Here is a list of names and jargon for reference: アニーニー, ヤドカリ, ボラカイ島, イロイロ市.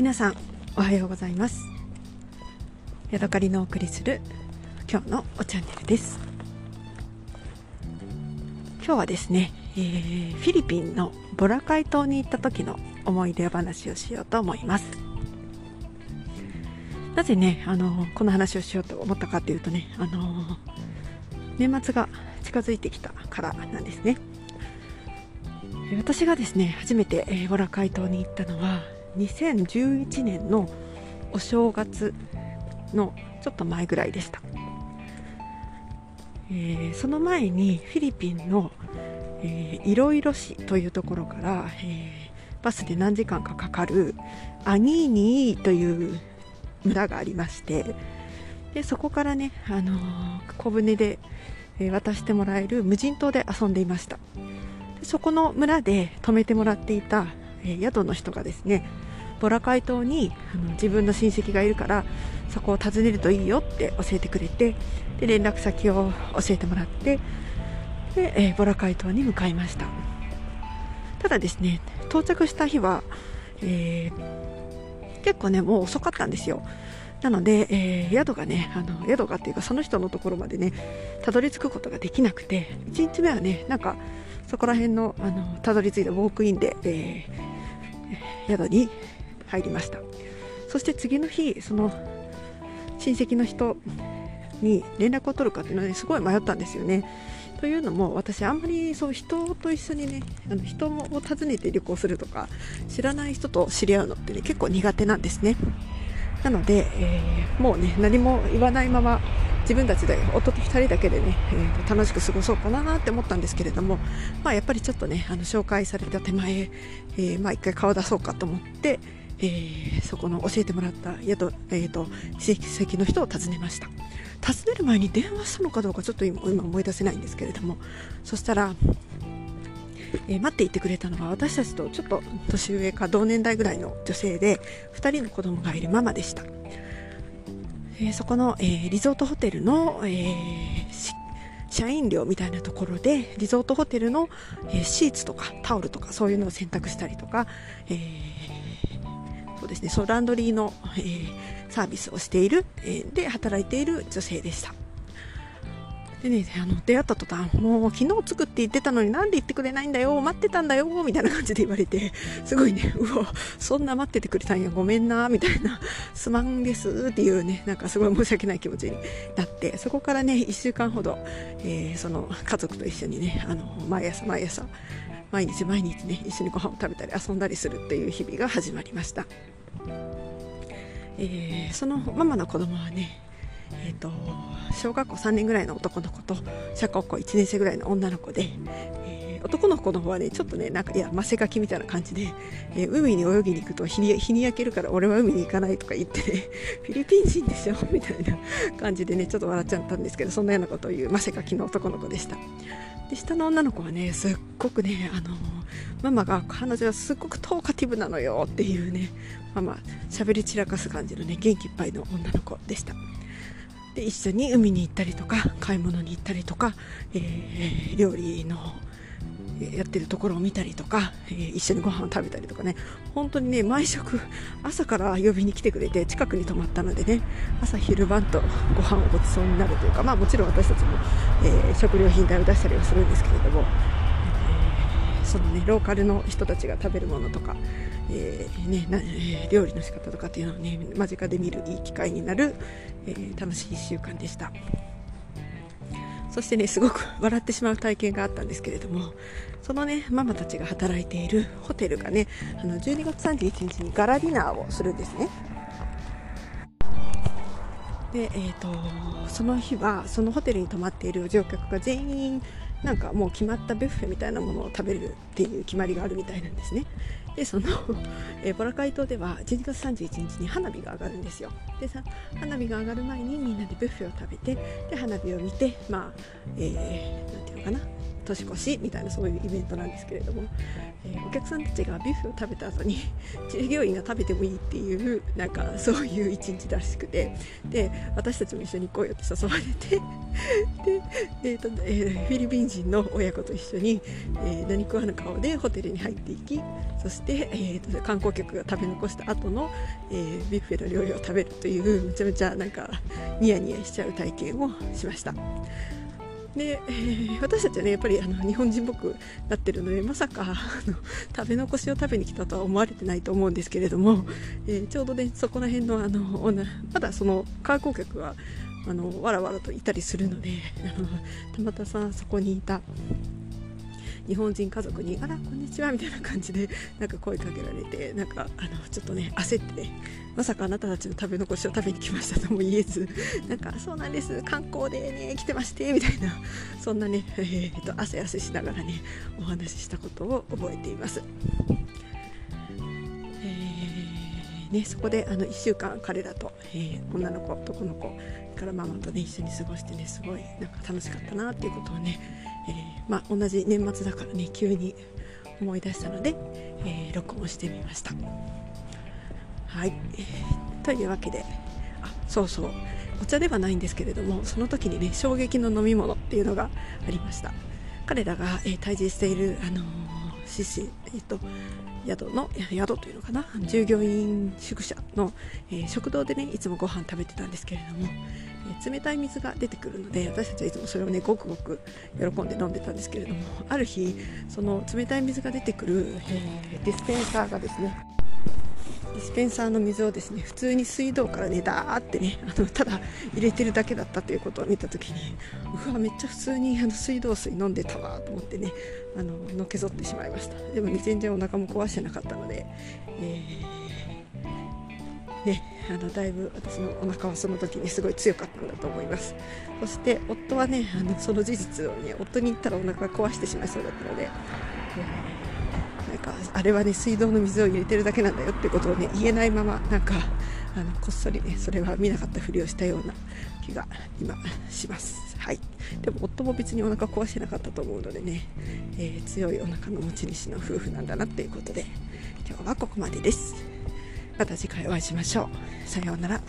皆さんおはようございます。ヤドカリのお送りする今日のおチャンネルです。今日はですね、フィリピンのボラカイ島に行った時の思い出話をしようと思います。なぜねこの話をしようと思ったかというとね、年末が近づいてきたからなんですね。私がですね初めてボラカイ島に行ったのは2011年のお正月のちょっと前ぐらいでした。その前にフィリピンのイロイロ市というところから、バスで何時間かかかるアニーニーという村がありまして、でそこからね、小舟で渡してもらえる無人島で遊んでいました。でそこの村で泊めてもらっていた宿の人がですね、ボラカイ島に自分の親戚がいるからそこを訪ねるといいよって教えてくれて、で連絡先を教えてもらって、で、ボラカイ島に向かいました。ただですね到着した日は、結構ねもう遅かったんですよ。なので、宿がっていうかその人のところまでねたどり着くことができなくて、1日目はねなんかそこら辺のたどり着いたウォークインで、宿に入りました。そして次の日その親戚の人に連絡を取るかっていうのは、ね、すごい迷ったんですよね。というのも私あんまりそう人と一緒にね人を訪ねて旅行するとか知らない人と知り合うのって、ね、結構苦手なんですね。なので、もうね何も言わないまま自分たちで夫と2人だけでね、楽しく過ごそうかなって思ったんですけれども、まあ、やっぱりちょっとね紹介された手前、まあ、一回顔出そうかと思って、そこの教えてもらった宿、親戚の人を訪ねました。訪ねる前に電話したのかどうかちょっと今思い出せないんですけれども、そしたら、待っていてくれたのは私たちとちょっと年上か同年代ぐらいの女性で2人の子供がいるママでした。そこの、リゾートホテルの、社員寮みたいなところでリゾートホテルの、シーツとかタオルとかそういうのを洗濯したりとか、そうですね、ランドリーの、サービスをしている、で働いている女性でした。でね、出会った途端もう昨日着くって言ってたのになんで言ってくれないんだよ待ってたんだよみたいな感じで言われて、すごいねうわそんな待っててくれたんやごめんなみたいなすまんですっていうねなんかすごい申し訳ない気持ちになって、そこからね1週間ほど、その家族と一緒にね毎日ね一緒にご飯を食べたり遊んだりするっていう日々が始まりました。そのママの子供はね小学校3年ぐらいの男の子と小学校1年生ぐらいの女の子で、男の子の方はねちょっとねなんかいやませがきみたいな感じで、海に泳ぎに行くと日に焼けるから俺は海に行かないとか言ってねフィリピン人でしょみたいな感じでねちょっと笑っちゃったんですけど、そんなようなことを言うませがきの男の子でした。で下の女の子はねすっごくねママが彼女はすっごくトーカティブなのよっていうねママ喋り散らかす感じのね元気いっぱいの女の子でした。で一緒に海に行ったりとか買い物に行ったりとか、料理のやってるところを見たりとか、一緒にご飯を食べたりとかね本当にね毎食朝から呼びに来てくれて近くに泊まったのでね朝昼晩とご飯をごちそうになるというか、まあもちろん私たちも、食料品代を出したりはするんですけれども、そのねローカルの人たちが食べるものとか、料理の仕方とかっていうのをね間近で見るいい機会になる、楽しい1週間でした。そしてねすごく笑ってしまう体験があったんですけれども、そのねママたちが働いているホテルがね12月31日にガラディナーをするんですね。で、その日はそのホテルに泊まっている乗客が全員なんかもう決まったビュッフェみたいなものを食べるっていう決まりがあるみたいなんですね。でそのボラカイ島では12月31日に花火が上がるんですよ。でさ花火が上がる前にみんなでビュッフェを食べて、で花火を見て、まあ、なんていうのかな年越しみたいなそういうイベントなんですけれども、お客さんたちがビュッフェを食べた後に従業員が食べてもいいっていうなんかそういう一日らしくて、で私たちも一緒に行こうよって誘われてで、フィリピン人の親子と一緒に、何食わぬ顔でホテルに入っていき、そして、観光客が食べ残した後の、ビュッフェの料理を食べるというめちゃめちゃなんかニヤニヤしちゃう体験をしました。で私たちはねやっぱり日本人っぽくなってるのでまさか食べ残しを食べに来たとは思われてないと思うんですけれども、ちょうどねそこら辺のまだその観光客はわらわらといたりするのでたまたまそこにいた日本人家族にあらこんにちはみたいな感じでなんか声かけられてなんかちょっとね焦って、ね、まさかあなたたちの食べ残しを食べに来ましたとも言えずなんかそうなんです観光でね来てましてみたいなそんなね、汗汗しながらねお話ししたことを覚えています。ね、そこで1週間彼らと、女の子男の子からママとね一緒に過ごしてねすごいなんか楽しかったなっていうことをね、同じ年末だからね急に思い出したので、録音してみました。はい、というわけでそうそうお茶ではないんですけれどもその時にね衝撃の飲み物っていうのがありました。彼らが、対峙している宿というのかな従業員宿舎の、食堂でねいつもご飯食べてたんですけれども、冷たい水が出てくるので私たちはいつもそれをねごくごく喜んで飲んでたんですけれども、ある日その冷たい水が出てくる、ディスペンサーがですねディスペンサーの水をですね普通に水道からねダーってねただ入れてるだけだったということを見たときにうわめっちゃ普通に水道水飲んでたわと思ってねのけぞってしまいました。でもね全然お腹も壊してなかったので、だいぶ私のお腹はその時にすごい強かったんだと思います。そして夫はねその事実をね夫に言ったらお腹壊してしまいそうだったので、あれはね水道の水を入れてるだけなんだよってことをね言えないままなんかこっそりねそれは見なかったふりをしたような気が今します。はい、でも夫も別にお腹壊してなかったと思うのでね、強いお腹の持ち主の夫婦なんだなっていうことで今日はここまでです。また次回お会いしましょう。さようなら。